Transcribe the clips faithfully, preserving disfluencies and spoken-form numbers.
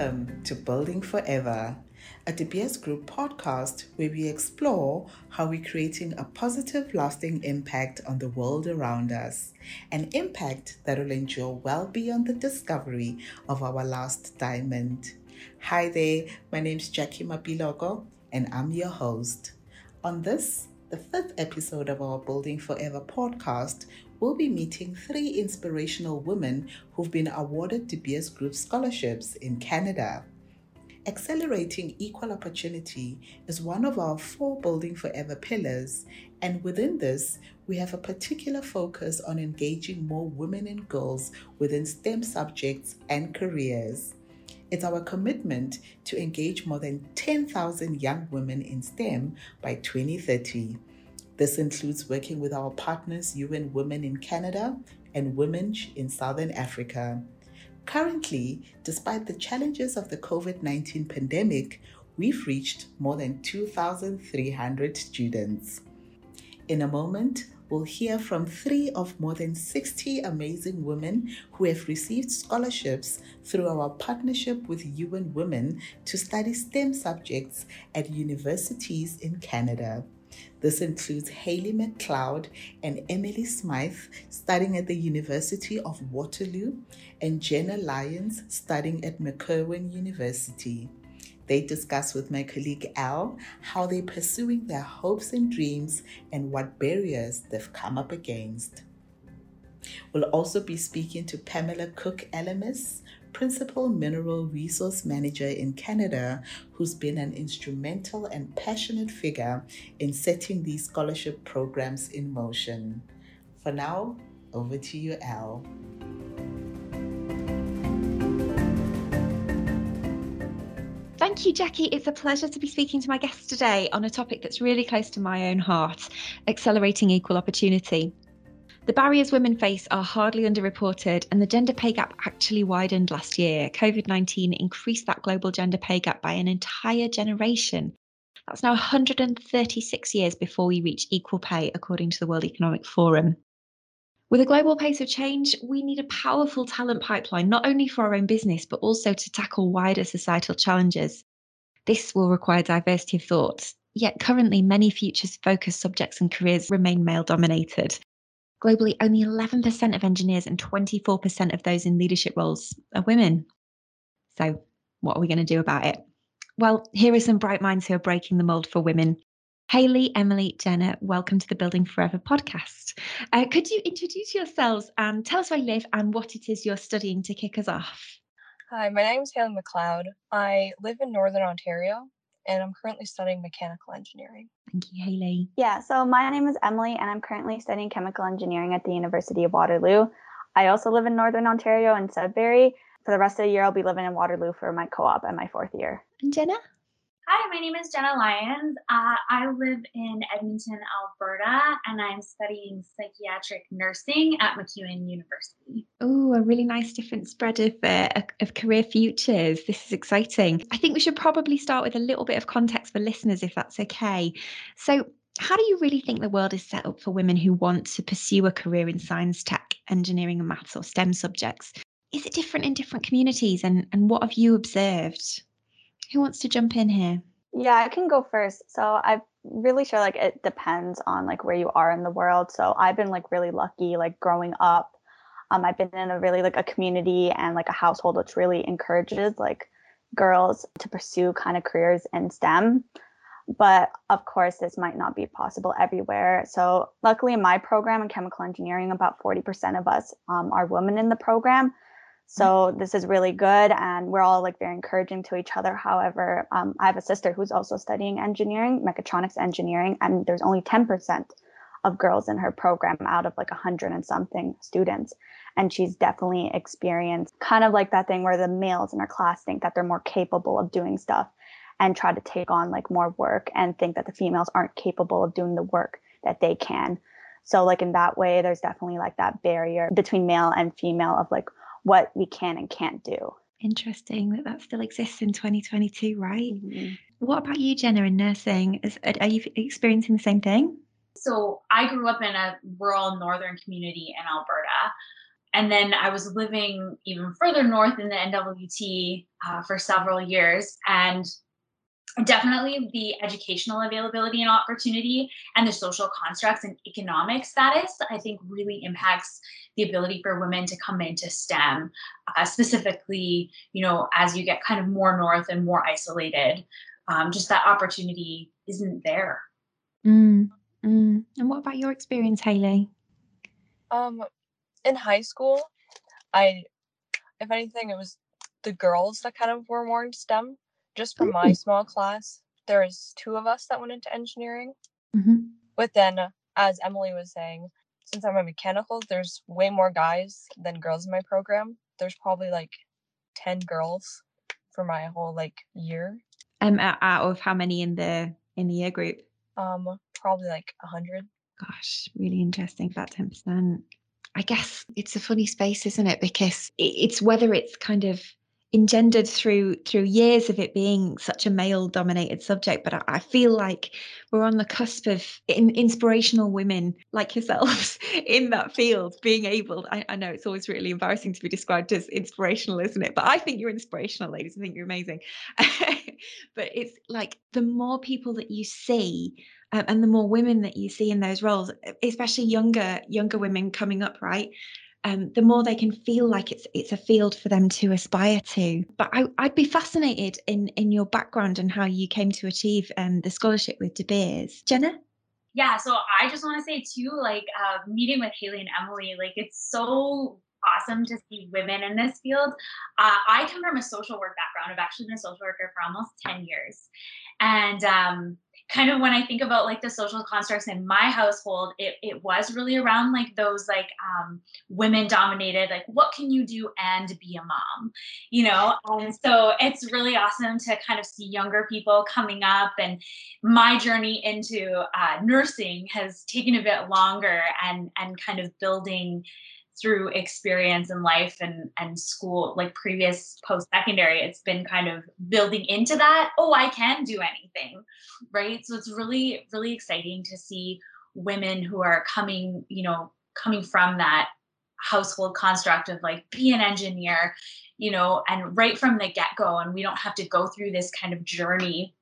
Welcome to Building Forever, a De Beers Group podcast where we explore how we're creating a positive, lasting impact on the world around us, an impact that will endure well beyond the discovery of our last diamond. Hi there, my name's Jackie Mabilogo, and I'm your host. On this, the fifth episode of our Building Forever podcast, we'll be meeting three inspirational women who've been awarded De Beers Group scholarships in Canada. Accelerating equal opportunity is one of our four Building Forever pillars, and within this, we have a particular focus on engaging more women and girls within STEM subjects and careers. It's our commitment to engage more than ten thousand young women in STEM by twenty thirty. This includes working with our partners U N Women in Canada and Women in Southern Africa. Currently, despite the challenges of the COVID nineteen pandemic, we've reached more than two thousand three hundred students. In a moment, we'll hear from three of more than sixty amazing women who have received scholarships through our partnership with U N Women to study STEM subjects at universities in Canada. This includes Hayley McLeod and Emily Smythe studying at the University of Waterloo and Jenna Lyons studying at MacEwan University. They discuss with my colleague Al how they're pursuing their hopes and dreams and what barriers they've come up against. We'll also be speaking to Pamela Cook-Elemis, Principal Mineral Resource Manager in Canada, who's been an instrumental and passionate figure in setting these scholarship programs in motion. For now, over to you, Al. Thank you, Jackie. It's a pleasure to be speaking to my guests today on a topic that's really close to my own heart, accelerating equal opportunity. The barriers women face are hardly underreported, and the gender pay gap actually widened last year. COVID nineteen increased that global gender pay gap by an entire generation. That's now one hundred thirty-six years before we reach equal pay, according to the World Economic Forum. With a global pace of change, we need a powerful talent pipeline, not only for our own business, but also to tackle wider societal challenges. This will require diversity of thought, yet currently many futures-focused subjects and careers remain male-dominated. Globally, only eleven percent of engineers and twenty-four percent of those in leadership roles are women. So what are we going to do about it? Well, here are some bright minds who are breaking the mold for women. Hayley, Emily, Jenna, welcome to the Building Forever podcast. Uh, could you introduce yourselves and tell us where you live and what it is you're studying to kick us off? Hi, my name is Hayley McLeod. I live in Northern Ontario and I'm currently studying mechanical engineering. Thank you, Hayley. Yeah, so my name is Emily and I'm currently studying chemical engineering at the University of Waterloo. I also live in Northern Ontario in Sudbury. For the rest of the year, I'll be living in Waterloo for my co-op and my fourth year. And Jenna? Hi, my name is Jenna Lyons. Uh, I live in Edmonton, Alberta, and I'm studying psychiatric nursing at MacEwan University. Oh, a really nice different spread of, uh, of career futures. This is exciting. I think we should probably start with a little bit of context for listeners, if that's okay. So how do you really think the world is set up for women who want to pursue a career in science, tech, engineering and maths or STEM subjects? Is it different in different communities, and, and what have you observed? Who wants to jump in here? Yeah, I can go first. So I'm really sure like it depends on like where you are in the world. So I've been like really lucky like growing up. Um, I've been in a really like a community and like a household which really encourages like girls to pursue kind of careers in STEM. But of course, this might not be possible everywhere. So luckily in my program in chemical engineering, about forty percent of us um, are women in the program. So this is really good. And we're all like very encouraging to each other. However, um, I have a sister who's also studying engineering, mechatronics engineering, and there's only ten percent of girls in her program out of like one hundred and something students. And she's definitely experienced kind of like that thing where the males in her class think that they're more capable of doing stuff and try to take on like more work and think that the females aren't capable of doing the work that they can. So like in that way, there's definitely like that barrier between male and female of like what we can and can't do. Interesting that that still exists in twenty twenty-two, right? Mm-hmm. What about you, Jenna, in nursing? Is, are you experiencing the same thing? So I grew up in a rural northern community in Alberta, And then I was living even further north in the N W T uh, for several years. And definitely the educational availability and opportunity and the social constructs and economic status, I think, really impacts the ability for women to come into STEM, uh, specifically, you know, as you get kind of more north and more isolated, um, just that opportunity isn't there. Mm, mm. And what about your experience, Hayley? Um, in high school, I, if anything, it was the girls that kind of were more in STEM. Just from my small class, there was two of us that went into engineering. Mm-hmm. But then, as Emily was saying, since I'm a mechanical, there's way more guys than girls in my program. There's probably like ten girls for my whole like year. Um, out of how many in the in the year group? Um, probably like a hundred. Gosh, really interesting. About ten percent. I guess it's a funny space, isn't it? Because it's whether it's kind of engendered through through years of it being such a male-dominated subject, but I, I feel like we're on the cusp of in, inspirational women like yourselves in that field being able, I, I know it's always really embarrassing to be described as inspirational, isn't it? But I think you're inspirational, ladies. I think you're amazing. But it's like the more people that you see um, and the more women that you see in those roles, especially younger younger women coming up, right? Um, the more they can feel like it's it's a field for them to aspire to. But I, I'd be fascinated in in your background and how you came to achieve um, the scholarship with De Beers. Jenna? Yeah, so I just want to say too, like uh, meeting with Hayley and Emily, like it's so awesome to see women in this field. Uh, I come from a social work background. I've actually been a social worker for almost ten years. And um, kind of when I think about like the social constructs in my household, it, it was really around like those like um, women dominated, like what can you do and be a mom, you know? And so it's really awesome to kind of see younger people coming up, and my journey into uh, nursing has taken a bit longer and, and kind of building through experience in life and, and school, like previous post-secondary, it's been kind of building into that, oh, I can do anything, right? So it's really, really exciting to see women who are coming, you know, coming from that household construct of like, be an engineer, you know, and right from the get-go, and we don't have to go through this kind of journey.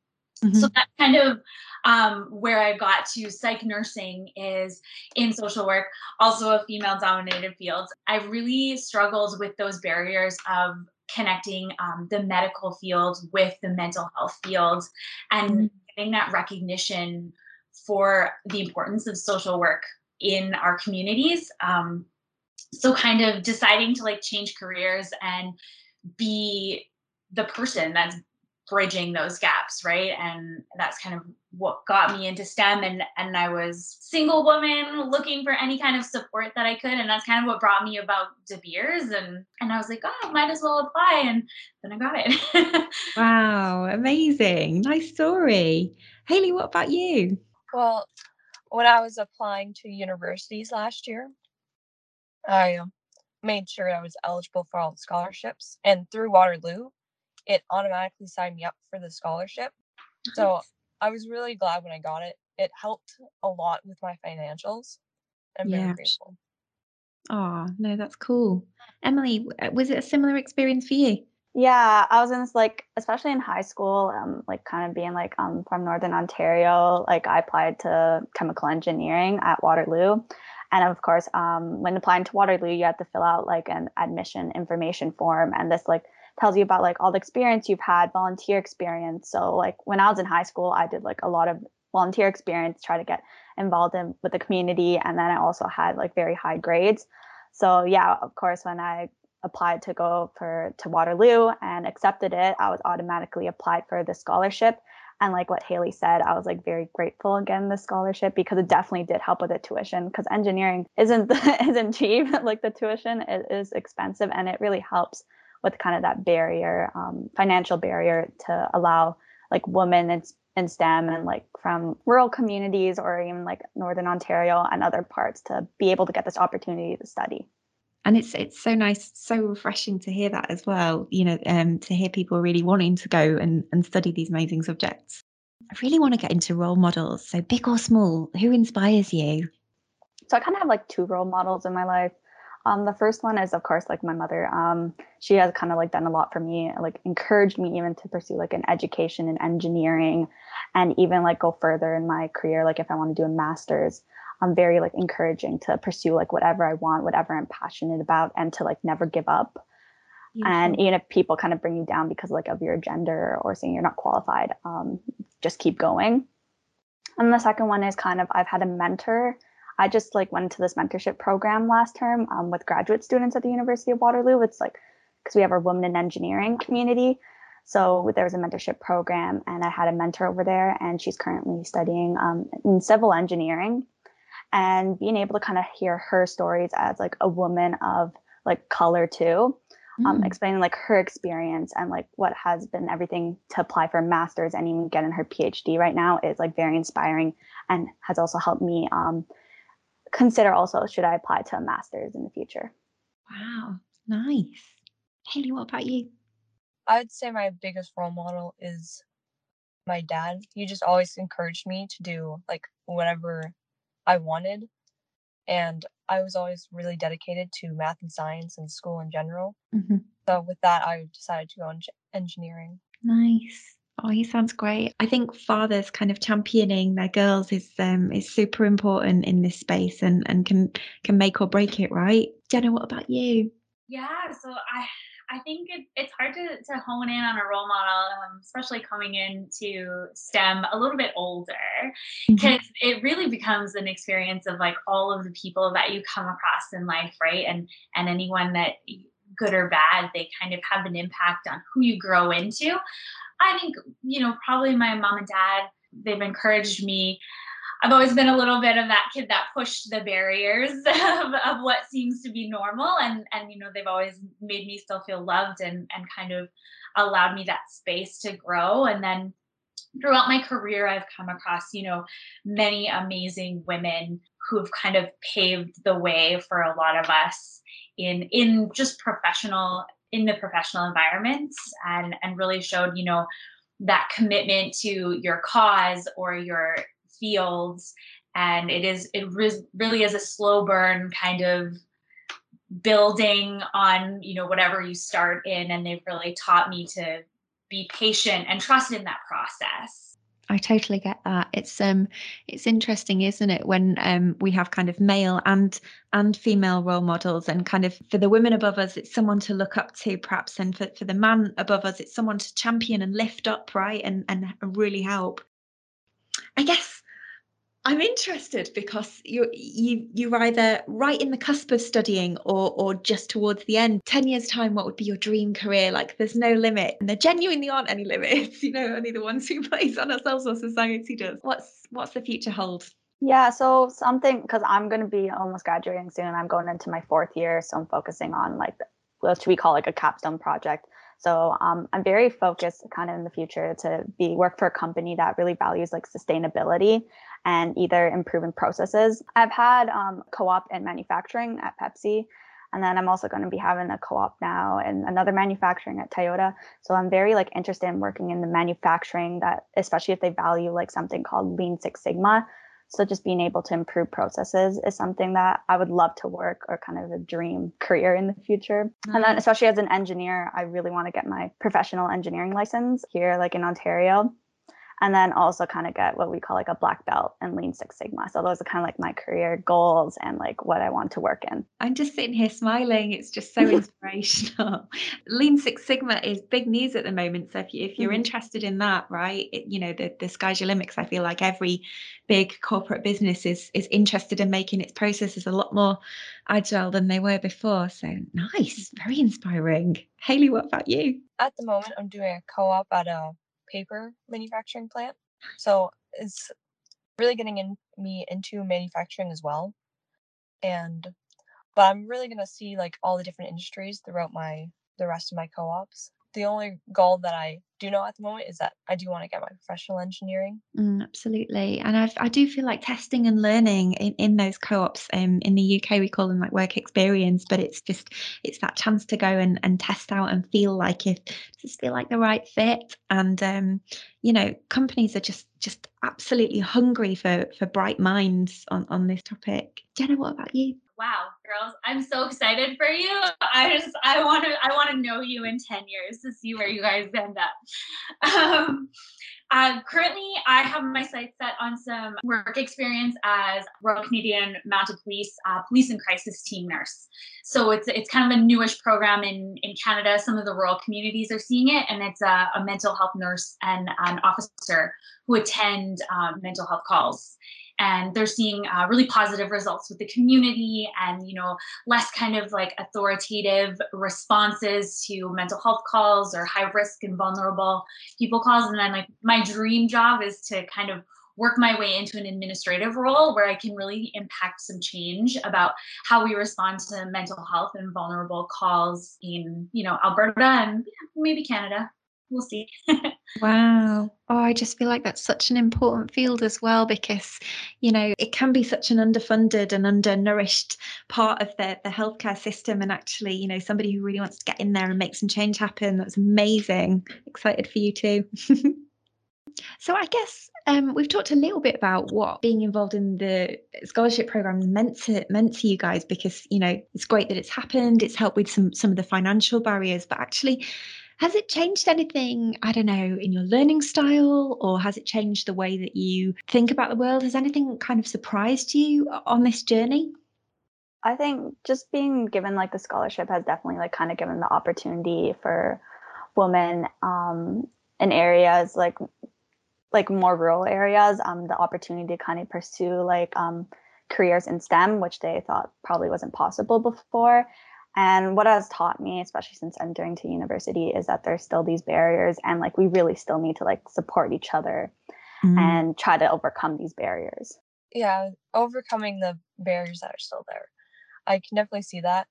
Mm-hmm. So that's kind of um, where I got to psych nursing is in social work, also a female-dominated field. I really struggled with those barriers of connecting um, the medical field with the mental health field and mm-hmm. getting that recognition for the importance of social work in our communities. Um, so kind of deciding to like change careers and be the person that's bridging those gaps, right? And that's kind of what got me into STEM. And and I was single woman looking for any kind of support that I could. And that's kind of what brought me about De Beers. And, and I was like, oh, might as well apply. And then I got it. Wow, amazing. Nice story. Hayley, what about you? Well, when I was applying to universities last year, I made sure I was eligible for all the scholarships. And through Waterloo, it automatically signed me up for the scholarship. So I was really glad when I got it. It helped a lot with my financials. I'm yeah. very grateful. Oh, no, that's cool. Emily, was it a similar experience for you? Yeah, I was in this, like, especially in high school, um, like kind of being like um, from Northern Ontario, like I applied to chemical engineering at Waterloo. And of course, um, when applying to Waterloo, you had to fill out like an admission information form, and this like tells you about like all the experience you've had, volunteer experience. So like when I was in high school, I did like a lot of volunteer experience, try to get involved in with the community. And then I also had like very high grades. So yeah, of course, when I applied to go for to Waterloo and accepted it, I was automatically applied for the scholarship. And like what Hayley said, I was like very grateful again, the scholarship, because it definitely did help with the tuition, because engineering isn't, isn't cheap. Like the tuition is, is expensive, and it really helps with kind of that barrier, um, financial barrier, to allow like women in, in STEM and like from rural communities or even like Northern Ontario and other parts to be able to get this opportunity to study. And it's it's so nice, so refreshing to hear that as well, you know, um, to hear people really wanting to go and, and study these amazing subjects. I really want to get into role models. So big or small, who inspires you? So I kind of have like two role models in my life. Um, the first one is, of course, like my mother. Um, she has kind of like done a lot for me, like encouraged me even to pursue like an education in engineering and even like go further in my career. Like if I want to do a master's, I'm very like encouraging to pursue like whatever I want, whatever I'm passionate about, and to like never give up. Mm-hmm. And even if people kind of bring you down because like of your gender or saying you're not qualified, um, just keep going. And the second one is kind of, I've had a mentor. I just like went into this mentorship program last term um, with graduate students at the University of Waterloo. It's like, because we have our women in engineering community. So there was a mentorship program and I had a mentor over there, and she's currently studying um, in civil engineering, and being able to kind of hear her stories as like a woman of like color too, mm. um, explaining like her experience and like what has been everything to apply for a master's and even getting her PhD right now is like very inspiring, and has also helped me um, consider also, should I apply to a master's in the future? Wow, nice. Hayley, what about you? I would say my biggest role model is my dad. He just always encouraged me to do like whatever I wanted, and I was always really dedicated to math and science and school in general. Mm-hmm. So with that, I decided to go into engineering. Nice. Oh, he sounds great. I think fathers kind of championing their girls is um is super important in this space, and, and can can make or break it, right? Jenna, what about you? Yeah, so I I think it, it's hard to, to hone in on a role model, um, especially coming into STEM a little bit older, because mm-hmm. it really becomes an experience of like all of the people that you come across in life, right? And and anyone that, good or bad, they kind of have an impact on who you grow into. I think, you know, probably my mom and dad, they've encouraged me. I've always been a little bit of that kid that pushed the barriers of, of what seems to be normal. And, and, you know, they've always made me still feel loved and, and kind of allowed me that space to grow. And then throughout my career, I've come across, you know, many amazing women who've kind of paved the way for a lot of us in, in just professional, in the professional environments, and, and really showed, you know, that commitment to your cause or your fields. And it is, it re- really is a slow burn, kind of building on, you know, whatever you start in. And they've really taught me to be patient and trust in that process. I totally get that. It's um, it's interesting, isn't it, when um, we have kind of male and and female role models, and kind of for the women above us, it's someone to look up to, perhaps, and for, for the man above us, it's someone to champion and lift up, right, and and really help. I guess I'm interested because you you you're either right in the cusp of studying or or just towards the end. Ten years time, what would be your dream career? Like, there's no limit, and there genuinely aren't any limits. You know, only the ones we place on ourselves or society does. What's what's the future hold? Yeah, so something, because I'm going to be almost graduating soon. I'm going into my fourth year, so I'm focusing on like what we call like a capstone project. So um, I'm very focused kind of in the future to be work for a company that really values like sustainability and either improving processes. I've had um, co-op in manufacturing at Pepsi, and then I'm also going to be having a co-op now in another manufacturing at Toyota. So I'm very like interested in working in the manufacturing, that especially if they value like something called Lean Six Sigma. So just being able to improve processes is something that I would love to work, or kind of a dream career in the future. Nice. And then especially as an engineer, I really want to get my professional engineering license here, like in Ontario. And then also kind of get what we call like a black belt and Lean Six Sigma. So those are kind of like my career goals and like what I want to work in. I'm just sitting here smiling. It's just so inspirational. Lean Six Sigma is big news at the moment. So if, you, if you're mm-hmm. interested in that, right, it, you know, the, the sky's your limit. I feel like every big corporate business is, is interested in making its processes a lot more agile than they were before. So nice. Very inspiring. Hayley, what about you? At the moment, I'm doing a co-op at a paper manufacturing plant, so it's really getting in me into manufacturing as well. And but I'm really gonna see like all the different industries throughout my the rest of my co-ops. The only goal that I do know at the moment is that I do want to get my professional engineering. Mm, absolutely. And I've, I do feel like testing and learning in, in those co-ops, um, in the U K, we call them like work experience, but it's just, it's that chance to go and, and test out and feel like it, just feel like the right fit. And, um, you know, companies are just, just absolutely hungry for, for bright minds on, on this topic. Jenna, what about you? wow, girls, I'm so excited for you. I just, I want to, I want to know you in ten years to see where you guys end up. Um, uh, currently, I have my sights set on some work experience as Royal Canadian Mounted Police, uh, police and crisis team nurse. So it's it's kind of a newish program in, in Canada. Some of the rural communities are seeing it, and it's a, a mental health nurse and an officer who attend um, mental health calls. And they're seeing uh, really positive results with the community and, you know, less kind of like authoritative responses to mental health calls or high risk and vulnerable people calls. And then like my dream job is to kind of work my way into an administrative role where I can really impact some change about how we respond to mental health and vulnerable calls in, you know, Alberta and maybe Canada. We'll see. Wow. Oh, I just feel like that's such an important field as well, because, you know, it can be such an underfunded and undernourished part of the, the healthcare system. And actually, you know, somebody who really wants to get in there and make some change happen. That's amazing. Excited for you too. So I guess um, we've talked a little bit about what being involved in the scholarship program meant to meant to you guys, because, you know, it's great that it's happened. It's helped with some some of the financial barriers, but actually, has it changed anything, I don't know, in your learning style, or has it changed the way that you think about the world? Has anything kind of surprised you on this journey? I think just being given like the scholarship has definitely like kind of given the opportunity for women um, in areas like like more rural areas, um, the opportunity to kind of pursue like um, careers in STEM, which they thought probably wasn't possible before. And what has taught me, especially since entering to university, is that there's still these barriers, and like we really still need to like support each other mm-hmm. and try to overcome these barriers. Yeah, overcoming the barriers that are still there. I can definitely see that.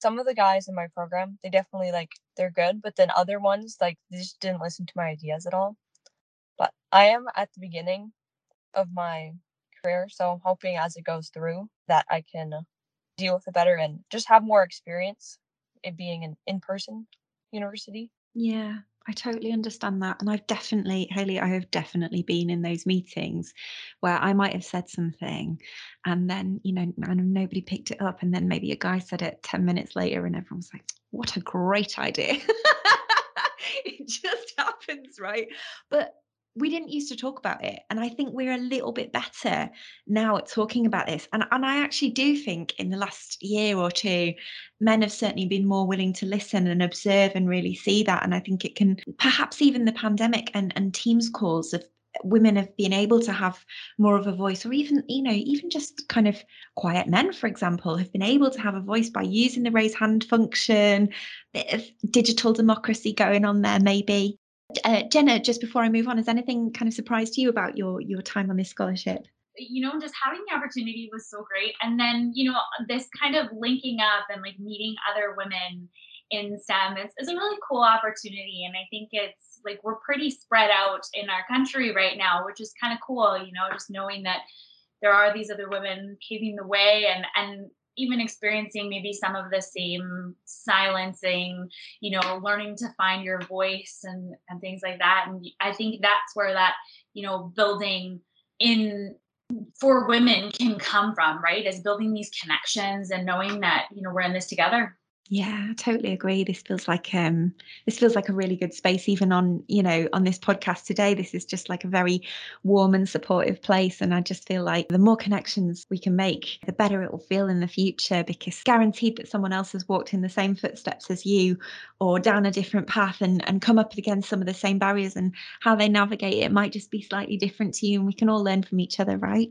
Some of the guys in my program, they definitely like they're good, but then other ones like they just didn't listen to my ideas at all. But I am at the beginning of my career, so I'm hoping as it goes through that I can deal with it better and just have more experience in being an in-person university. Yeah, I totally understand that. And I've definitely, Hayley, I have definitely been in those meetings where I might have said something and then, you know, and nobody picked it up. And then maybe a guy said it ten minutes later and everyone was like, what a great idea. It just happens, right? But we didn't used to talk about it. And I think we're a little bit better now at talking about this. And, and I actually do think in the last year or two, men have certainly been more willing to listen and observe and really see that. And I think it can perhaps even the pandemic and, and Teams calls have women have been able to have more of a voice, or even, you know, even just kind of quiet men, for example, have been able to have a voice by using the raise hand function, bit of digital democracy going on there, maybe. Uh, Jenna, just before I move on, has anything kind of surprised you about your your time on this scholarship? You know, just having the opportunity was so great. And then, you know, this kind of linking up and like meeting other women in STEM is, is a really cool opportunity. And I think it's like we're pretty spread out in our country right now, which is kind of cool, you know, just knowing that there are these other women paving the way and and even experiencing maybe some of the same silencing, you know, learning to find your voice and, and things like that. And I think that's where that, you know, building in for women can come from, right? Is building these connections and knowing that, you know, we're in this together. Yeah, I totally agree. This feels like um, this feels like a really good space, even on, you know, on this podcast today. This is just like a very warm and supportive place. And I just feel like the more connections we can make, the better it will feel in the future, because guaranteed that someone else has walked in the same footsteps as you or down a different path and, and come up against some of the same barriers, and how they navigate it might just be slightly different to you. And we can all learn from each other, right?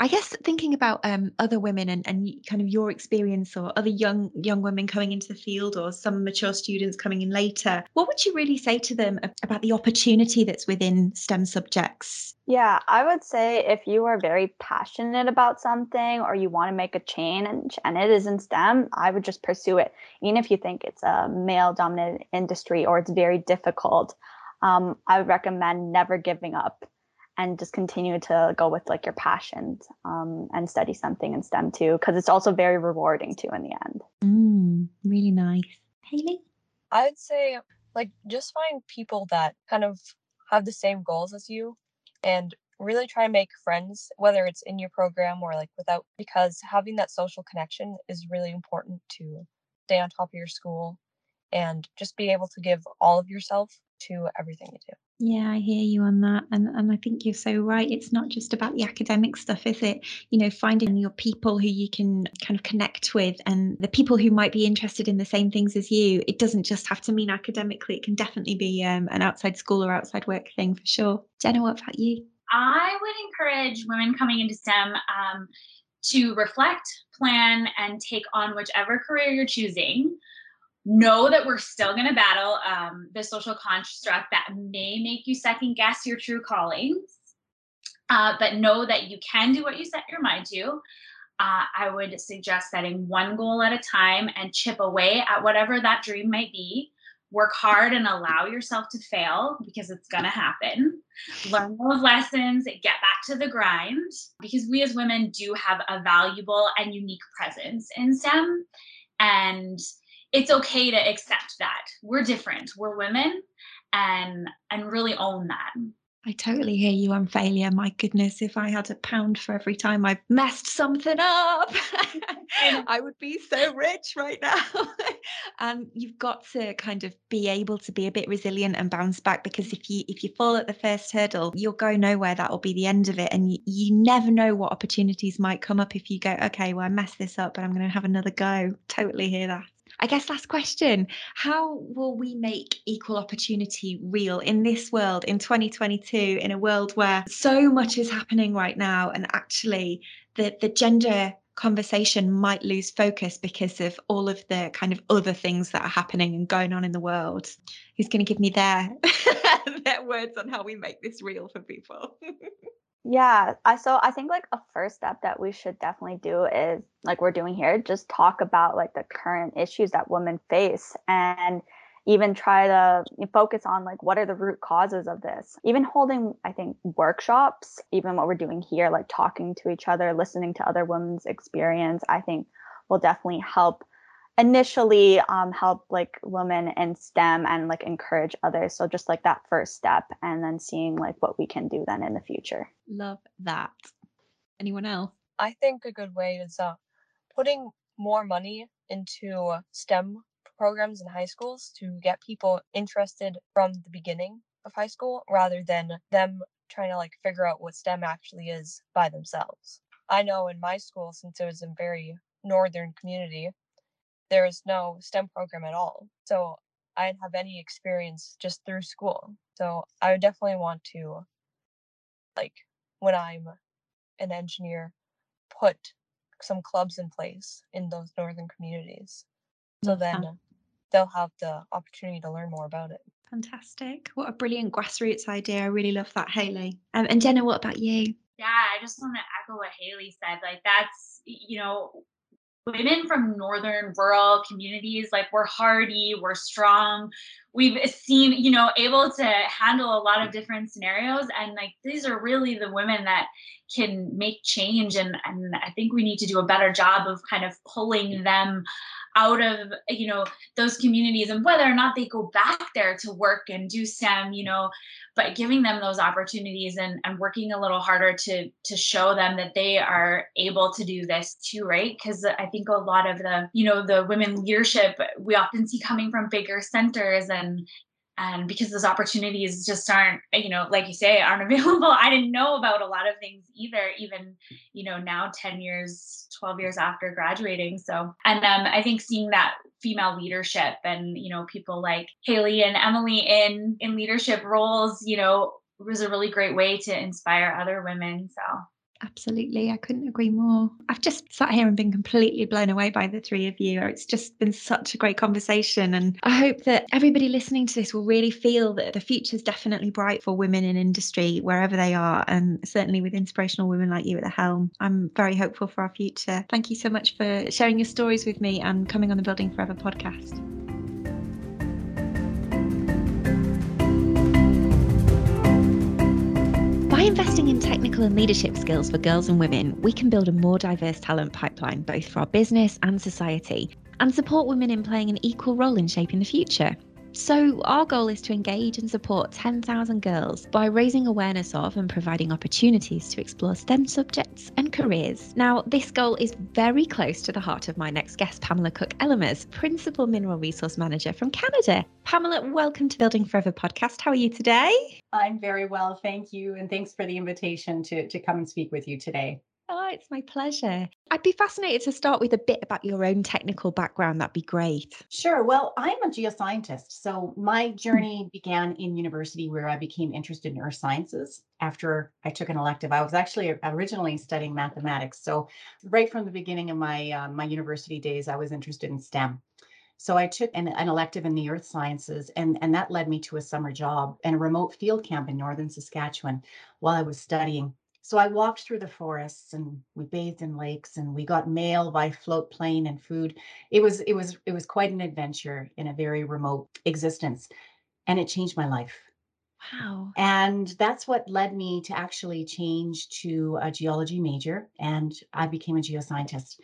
I guess thinking about um, other women and, and kind of your experience, or other young young women coming into the field, or some mature students coming in later, what would you really say to them about the opportunity that's within STEM subjects? Yeah, I would say if you are very passionate about something or you want to make a change and it is in STEM, I would just pursue it. Even if you think it's a male-dominated industry or it's very difficult, um, I would recommend never giving up. And just continue to go with like your passions um, and study something in STEM too, because it's also very rewarding too in the end. Mm, really nice. Hayley? I'd say like just find people that kind of have the same goals as you and really try and make friends, whether it's in your program or like without, because having that social connection is really important to stay on top of your school and just be able to give all of yourself to everything you do. Yeah, I hear you on that. And and I think you're so right. It's not just about the academic stuff, is it? You know, finding your people who you can kind of connect with and the people who might be interested in the same things as you. It doesn't just have to mean academically. It can definitely be um, an outside school or outside work thing for sure. Jenna, what about you? I would encourage women coming into STEM um, to reflect, plan, and take on whichever career you're choosing. Know that we're still going to battle um, the social construct that may make you second guess your true callings, uh, but know that you can do what you set your mind to. Uh, I would suggest setting one goal at a time and chip away at whatever that dream might be. Work hard and allow yourself to fail because it's going to happen. Learn those lessons, get back to the grind, because we as women do have a valuable and unique presence in STEM. And it's okay to accept that. We're different. We're women and and really own that. I totally hear you on failure. My goodness, if I had a pound for every time I messed something up, I would be so rich right now. um, you've got to kind of be able to be a bit resilient and bounce back, because if you if you fall at the first hurdle, you'll go nowhere. That'll be the end of it. And you, you never know what opportunities might come up if you go, okay, well, I messed this up, but I'm going to have another go. Totally hear that. I guess last question, how will we make equal opportunity real in this world in twenty twenty-two, in a world where so much is happening right now and actually the, the gender conversation might lose focus because of all of the kind of other things that are happening and going on in the world? Who's going to give me their, their words on how we make this real for people? Yeah, I so I think like a first step that we should definitely do is, like we're doing here, just talk about like the current issues that women face and even try to focus on like what are the root causes of this. Even holding, I think, workshops, even what we're doing here, like talking to each other, listening to other women's experience, I think will definitely help initially um, help like women in STEM and like encourage others. So just like that first step and then seeing like what we can do then in the future. Love that. Anyone else? I think a good way is uh, putting more money into STEM programs in high schools to get people interested from the beginning of high school rather than them trying to like figure out what STEM actually is by themselves. I know in my school, since it was a very northern community, there is no STEM program at all. So I didn't have any experience just through school. So I would definitely want to, like, when I'm an engineer, put some clubs in place in those northern communities. So then they'll have the opportunity to learn more about it. Fantastic. What a brilliant grassroots idea. I really love that, Hayley. Um, and Jenna, what about you? Yeah, I just want to echo what Hayley said. Like, that's, you know, women from northern rural communities, like we're hardy, we're strong, we've seen, you know, able to handle a lot of different scenarios. And like, these are really the women that can make change. And, and I think we need to do a better job of kind of pulling them out of, you know, those communities and whether or not they go back there to work and do STEM, you know, but giving them those opportunities and, and working a little harder to, to show them that they are able to do this too, right? Because I think a lot of the, you know, the women leadership, we often see coming from bigger centers and, and because those opportunities just aren't, you know, like you say, aren't available. I didn't know about a lot of things either, even, you know, now ten years, twelve years after graduating. So, and um, I think seeing that female leadership and, you know, people like Hayley and Emily in, in leadership roles, you know, was a really great way to inspire other women. So. Absolutely. I couldn't agree more. I've just sat here and been completely blown away by the three of you. It's just been such a great conversation. And I hope that everybody listening to this will really feel that the future is definitely bright for women in industry, wherever they are. And certainly with inspirational women like you at the helm, I'm very hopeful for our future. Thank you so much for sharing your stories with me and coming on the Building Forever podcast. By investing in technical and leadership skills for girls and women, we can build a more diverse talent pipeline, both for our business and society, and support women in playing an equal role in shaping the future. So our goal is to engage and support ten thousand girls by raising awareness of and providing opportunities to explore STEM subjects and careers. Now, this goal is very close to the heart of my next guest, Pamela Cook-Elemis, Principal Mineral Resource Manager from Canada. Pamela, welcome to Building Forever podcast. How are you today? I'm very well, thank you. And thanks for the invitation to, to come and speak with you today. Oh, it's my pleasure. I'd be fascinated to start with a bit about your own technical background. That'd be great. Sure. Well, I'm a geoscientist. So my journey began in university where I became interested in earth sciences. After I took an elective, I was actually originally studying mathematics. So right from the beginning of my, uh, my university days, I was interested in STEM. So I took an, an elective in the earth sciences, and, and that led me to a summer job and a remote field camp in northern Saskatchewan while I was studying. So I walked through the forests and we bathed in lakes and we got mail by float plane and food. It was it was it was quite an adventure in a very remote existence, and it changed my life. Wow. And that's what led me to actually change to a geology major, and I became a geoscientist.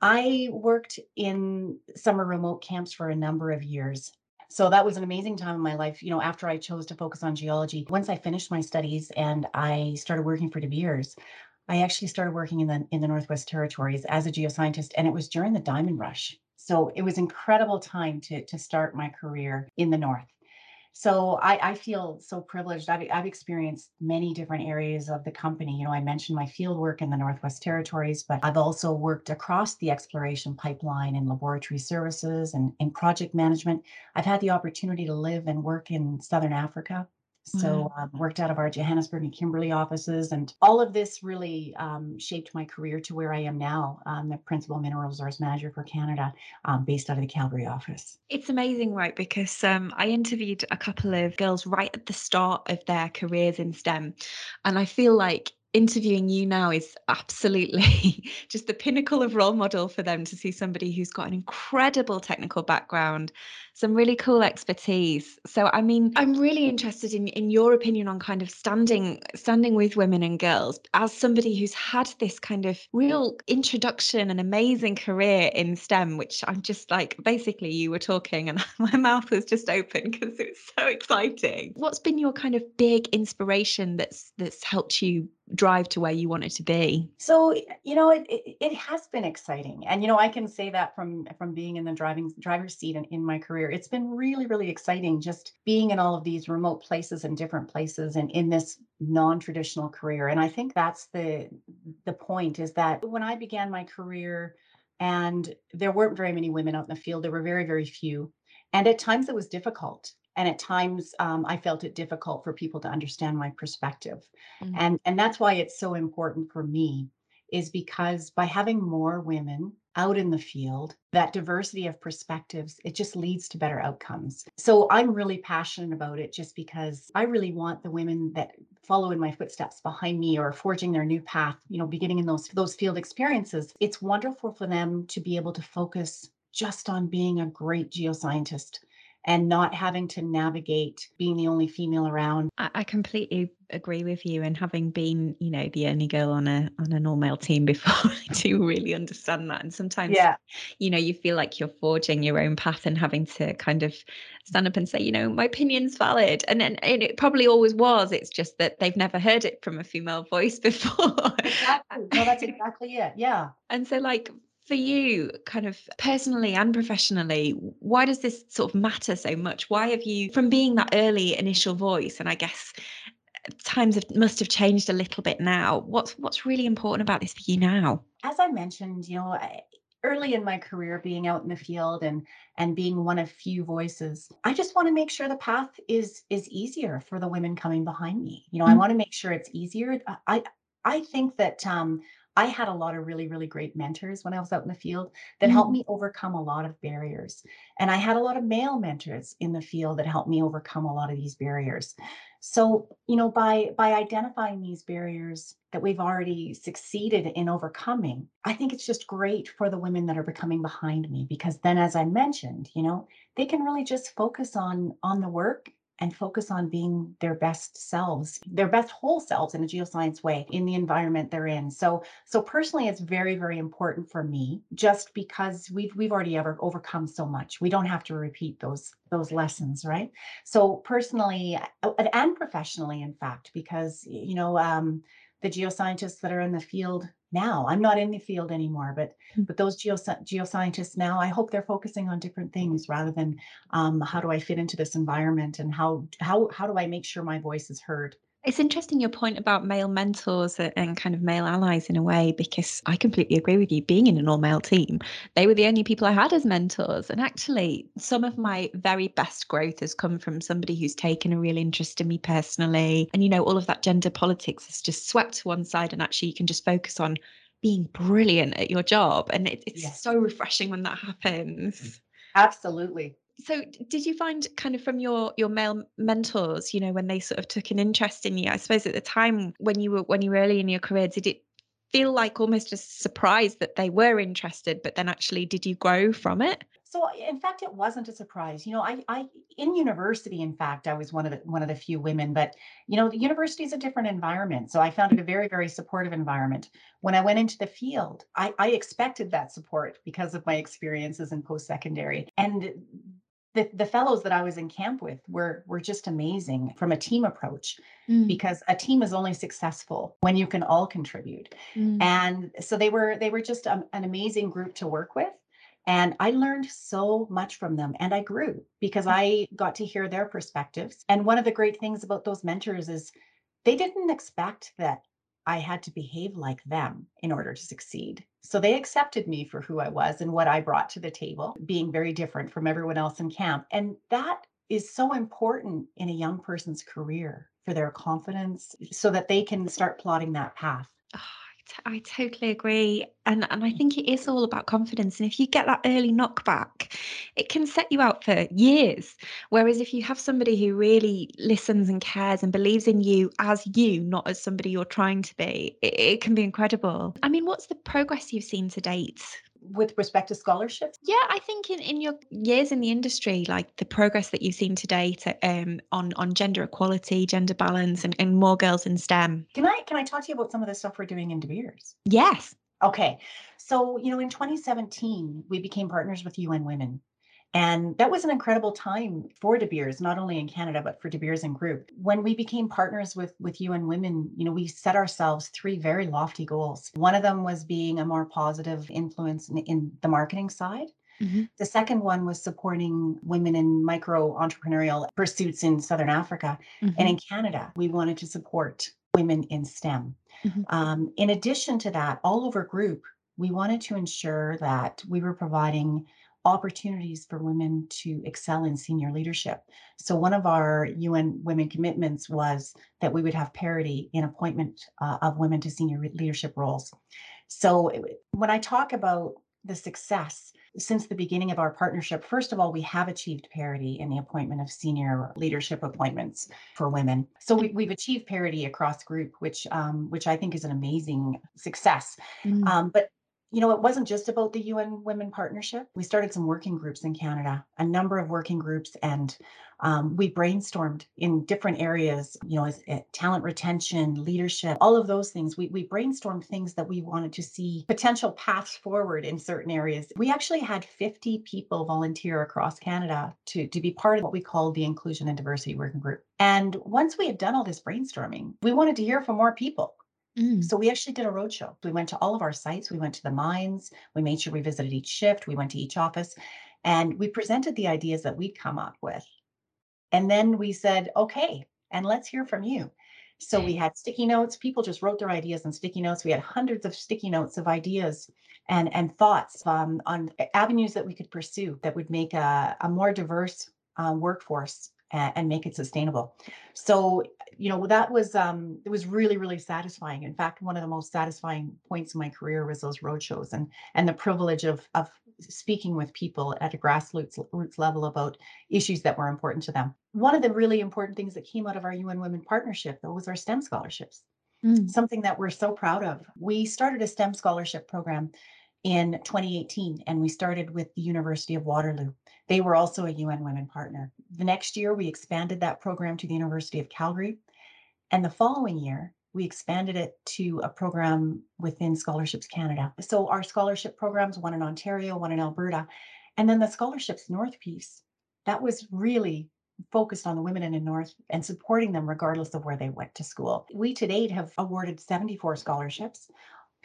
I worked in summer remote camps for a number of years. So that was an amazing time in my life, you know, after I chose to focus on geology. Once I finished my studies and I started working for De Beers, I actually started working in the in the Northwest Territories as a geoscientist, and it was during the diamond rush. So it was an incredible time to, to start my career in the North. So I, I feel so privileged. I've, I've experienced many different areas of the company. You know, I mentioned my field work in the Northwest Territories, but I've also worked across the exploration pipeline and laboratory services and, and project management. I've had the opportunity to live and work in Southern Africa. So I um, worked out of our Johannesburg and Kimberley offices, and all of this really um, shaped my career to where I am now. I'm the Principal Mineral Resource Manager for Canada, um, based out of the Calgary office. It's amazing, right? Because um, I interviewed a couple of girls right at the start of their careers in STEM, and I feel like interviewing you now is absolutely just the pinnacle of role model for them, to see somebody who's got an incredible technical background, some really cool expertise. So, I mean, I'm really interested in, in your opinion on kind of standing, standing with women and girls as somebody who's had this kind of real introduction and amazing career in STEM, which I'm just like, basically you were talking and my mouth was just open because it's so exciting. What's been your kind of big inspiration that's that's helped you drive to where you want it to be? So, you know, it, it it has been exciting. And, you know, I can say that from from being in the driving driver's seat and in my career, it's been really, really exciting just being in all of these remote places and different places and in this non-traditional career. And I think that's the the point, is that when I began my career, and there weren't very many women out in the field, there were very, very few. And at times it was difficult. And at times um, I felt it difficult for people to understand my perspective. Mm-hmm. And, and that's why it's so important for me, is because by having more women out in the field, that diversity of perspectives, it just leads to better outcomes. So I'm really passionate about it just because I really want the women that follow in my footsteps behind me or forging their new path, you know, beginning in those, those field experiences. It's wonderful for them to be able to focus just on being a great geoscientist and not having to navigate being the only female around. I completely agree with you, and having been, you know, the only girl on a on an all-male team before, I do really understand that. And sometimes, yeah, you know, you feel like you're forging your own path and having to kind of stand up and say, you know, my opinion's valid. And then and it probably always was. It's just that they've never heard it from a female voice before. Exactly. No, that's exactly it. Yeah. And so, like, for you, kind of personally and professionally, why does this sort of matter so much? Why have you, from being that early initial voice, and I guess times have, must have changed a little bit now, what's what's really important about this for you now? As I mentioned, you know, I, early in my career, being out in the field and and being one of few voices, I just want to make sure the path is is easier for the women coming behind me. You know, mm-hmm. I want to make sure it's easier. I I think that um, I had a lot of really, really great mentors when I was out in the field that mm-hmm. helped me overcome a lot of barriers. And I had a lot of male mentors in the field that helped me overcome a lot of these barriers. So, you know, by by identifying these barriers that we've already succeeded in overcoming, I think it's just great for the women that are becoming behind me, because then, as I mentioned, you know, they can really just focus on on the work and focus on being their best selves, their best whole selves in a geoscience way in the environment they're in. So, so personally, it's very, very important for me, just because we've we've already ever overcome so much. We don't have to repeat those those lessons, right? So personally and professionally, in fact, because you know um, the geoscientists that are in the field now, I'm not in the field anymore, but but those geosci- geoscientists now, I hope they're focusing on different things rather than um, how do I fit into this environment and how how how do I make sure my voice is heard. It's interesting your point about male mentors and kind of male allies in a way, because I completely agree with you. Being in an all-male team, they were the only people I had as mentors. And actually, some of my very best growth has come from somebody who's taken a real interest in me personally. And, you know, all of that gender politics is just swept to one side, and actually you can just focus on being brilliant at your job. And it, it's yes. so refreshing when that happens. Absolutely. So did you find kind of from your your male mentors, you know, when they sort of took an interest in you, I suppose at the time when you were when you were early in your career, did it feel like almost a surprise that they were interested, but then actually did you grow from it? So in fact, it wasn't a surprise. You know, I, I in university, in fact, I was one of the one of the few women. But you know, the university is a different environment. So I found it a very, very supportive environment. When I went into the field, I, I expected that support because of my experiences in post-secondary. And The, the fellows that I was in camp with were were just amazing from a team approach, mm. because a team is only successful when you can all contribute. Mm. And so they were they were just a, an amazing group to work with. And I learned so much from them, and I grew because I got to hear their perspectives. And one of the great things about those mentors is they didn't expect that I had to behave like them in order to succeed. So they accepted me for who I was and what I brought to the table, being very different from everyone else in camp. And that is so important in a young person's career for their confidence, so that they can start plotting that path. Oh, I, t- I totally agree. And, and I think it is all about confidence. And if you get that early knockback, it can set you out for years. Whereas if you have somebody who really listens and cares and believes in you as you, not as somebody you're trying to be, it, it can be incredible. I mean, what's the progress you've seen to date? With respect to scholarships? Yeah, I think in, in your years in the industry, like the progress that you've seen to date um, on, on gender equality, gender balance, and, and more girls in STEM. Can I, can I talk to you about some of the stuff we're doing in De Beers? Yes. Okay. So, you know, in twenty seventeen, we became partners with U N Women. And that was an incredible time for De Beers, not only in Canada, but for De Beers and Group. When we became partners with, with U N Women, you know, we set ourselves three very lofty goals. One of them was being a more positive influence in, in the marketing side. Mm-hmm. The second one was supporting women in micro-entrepreneurial pursuits in Southern Africa. Mm-hmm. And in Canada, we wanted to support women in STEM. Mm-hmm. Um, in addition to that, all over Group, we wanted to ensure that we were providing opportunities for women to excel in senior leadership. So one of our U N Women commitments was that we would have parity in appointment uh, of women to senior leadership roles. So when I talk about the success since the beginning of our partnership, first of all, we have achieved parity in the appointment of senior leadership appointments for women. So we, we've achieved parity across Group, which um, which I think is an amazing success. Mm. Um, but you know, it wasn't just about the U N Women Partnership. We started some working groups in Canada, a number of working groups, and um, we brainstormed in different areas, you know, as, as talent retention, leadership, all of those things. We, we brainstormed things that we wanted to see potential paths forward in certain areas. We actually had fifty people volunteer across Canada to, to be part of what we called the Inclusion and Diversity Working Group. And once we had done all this brainstorming, we wanted to hear from more people. Mm. So we actually did a roadshow. We went to all of our sites. We went to the mines. We made sure we visited each shift. We went to each office, and we presented the ideas that we'd come up with. And then we said, okay, and let's hear from you. So we had sticky notes. People just wrote their ideas on sticky notes. We had hundreds of sticky notes of ideas and, and thoughts um, on avenues that we could pursue that would make a, a more diverse uh, workforce and make it sustainable. So, you know, that was, um, it was really, really satisfying. In fact, one of the most satisfying points in my career was those roadshows and, and the privilege of, of speaking with people at a grassroots roots level about issues that were important to them. One of the really important things that came out of our U N Women Partnership, though, was our STEM scholarships, mm. something that we're so proud of. We started a STEM scholarship program in twenty eighteen, and we started with the University of Waterloo. They were also a U N Women partner. The next year, we expanded that program to the University of Calgary, and the following year, we expanded it to a program within Scholarships Canada. So our scholarship programs, one in Ontario, one in Alberta, and then the Scholarships North piece, that was really focused on the women in the North and supporting them regardless of where they went to school. We to date have awarded seventy-four scholarships,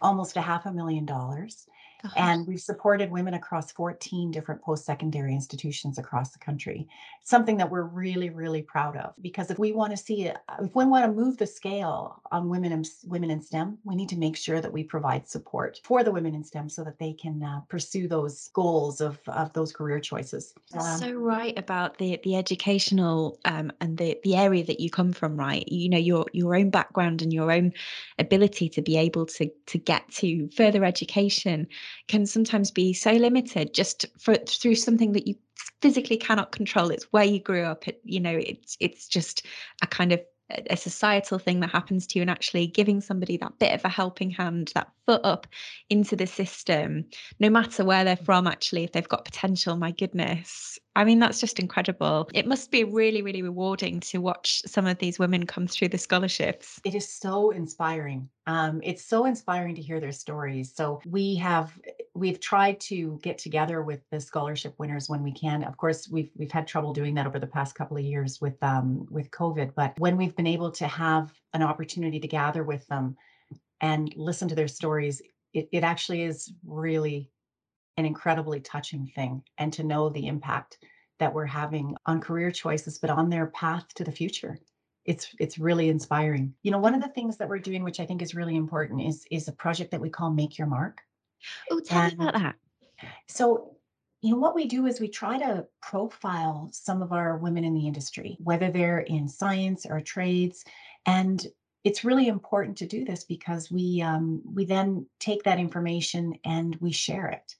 almost a half a million dollars. Gosh. And we've supported women across fourteen different post-secondary institutions across the country. Something that we're really, really proud of, because if we want to see, if we want to move the scale on women and women in STEM, we need to make sure that we provide support for the women in STEM so that they can uh, pursue those goals of, of those career choices. Um, so right about the the educational um, and the the area that you come from, right? You know, your your own background and your own ability to be able to to get to further education can sometimes be so limited just for, through something that you physically cannot control. It's where you grew up. It, you know, it's it's just a kind of a societal thing that happens to you, and actually giving somebody that bit of a helping hand, that foot up into the system, no matter where they're from, actually, if they've got potential, my goodness. I mean, that's just incredible. It must be really, really rewarding to watch some of these women come through the scholarships. It is so inspiring. Um, it's so inspiring to hear their stories. So we have, we've tried to get together with the scholarship winners when we can. Of course, we've we've had trouble doing that over the past couple of years with um with COVID. But when we've been able to have an opportunity to gather with them and listen to their stories, it, it actually is really an incredibly touching thing, and to know the impact that we're having on career choices, but on their path to the future. It's it's really inspiring. You know, one of the things that we're doing, which I think is really important, is, is a project that we call Make Your Mark. Oh, tell and me about that. So, you know, what we do is we try to profile some of our women in the industry, whether they're in science or trades. And it's really important to do this because we um, we then take that information and we share it.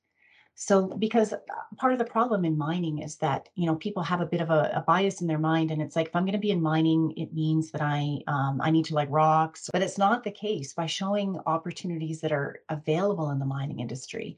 So because part of the problem in mining is that, you know, people have a bit of a, a bias in their mind. And it's like, if I'm going to be in mining, it means that I um, I need to like rocks. But it's not the case. By showing opportunities that are available in the mining industry,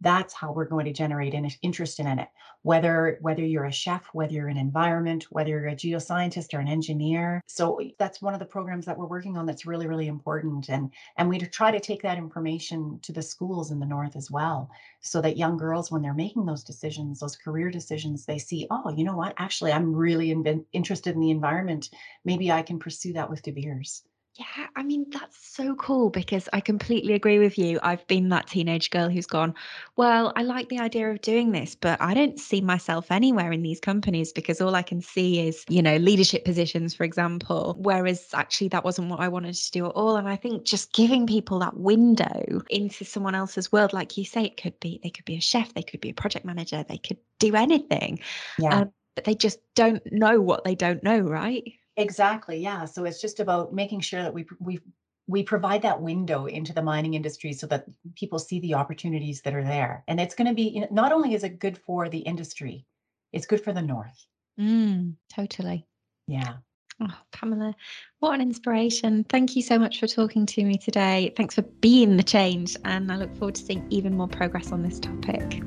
that's how we're going to generate an interest in it. Whether whether you're a chef, whether you're an environment, whether you're a geoscientist or an engineer. So that's one of the programs that we're working on that's really, really important. And, and we try to take that information to the schools in the North as well, so that young girls, when they're making those decisions, those career decisions, they see, oh, you know what, actually, I'm really in- interested in the environment. Maybe I can pursue that with De Beers. Yeah, I mean, that's so cool, because I completely agree with you. I've been that teenage girl who's gone, well, I like the idea of doing this, but I don't see myself anywhere in these companies, because all I can see is, you know, leadership positions, for example, whereas actually that wasn't what I wanted to do at all. And I think just giving people that window into someone else's world, like you say, it could be, they could be a chef, they could be a project manager, they could do anything, yeah. um, but they just don't know what they don't know, right? Exactly. Yeah. So it's just about making sure that we we we provide that window into the mining industry so that people see the opportunities that are there. And it's going to be, you know, not only is it good for the industry, it's good for the North. Mm, totally. Yeah. Oh, Pamela, what an inspiration. Thank you so much for talking to me today. Thanks for being the change. And I look forward to seeing even more progress on this topic.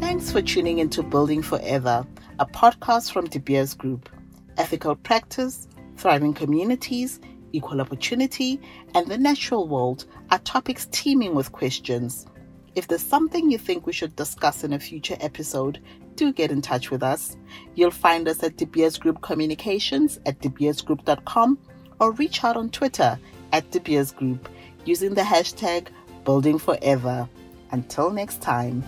Thanks for tuning into Building Forever, a podcast from De Beers Group. Ethical practice, thriving communities, equal opportunity, and the natural world are topics teeming with questions. If there's something you think we should discuss in a future episode, do get in touch with us. You'll find us at De Beers Group Communications at de beers group dot com, or reach out on Twitter at De Beers Group using the hashtag Building Forever. Until next time.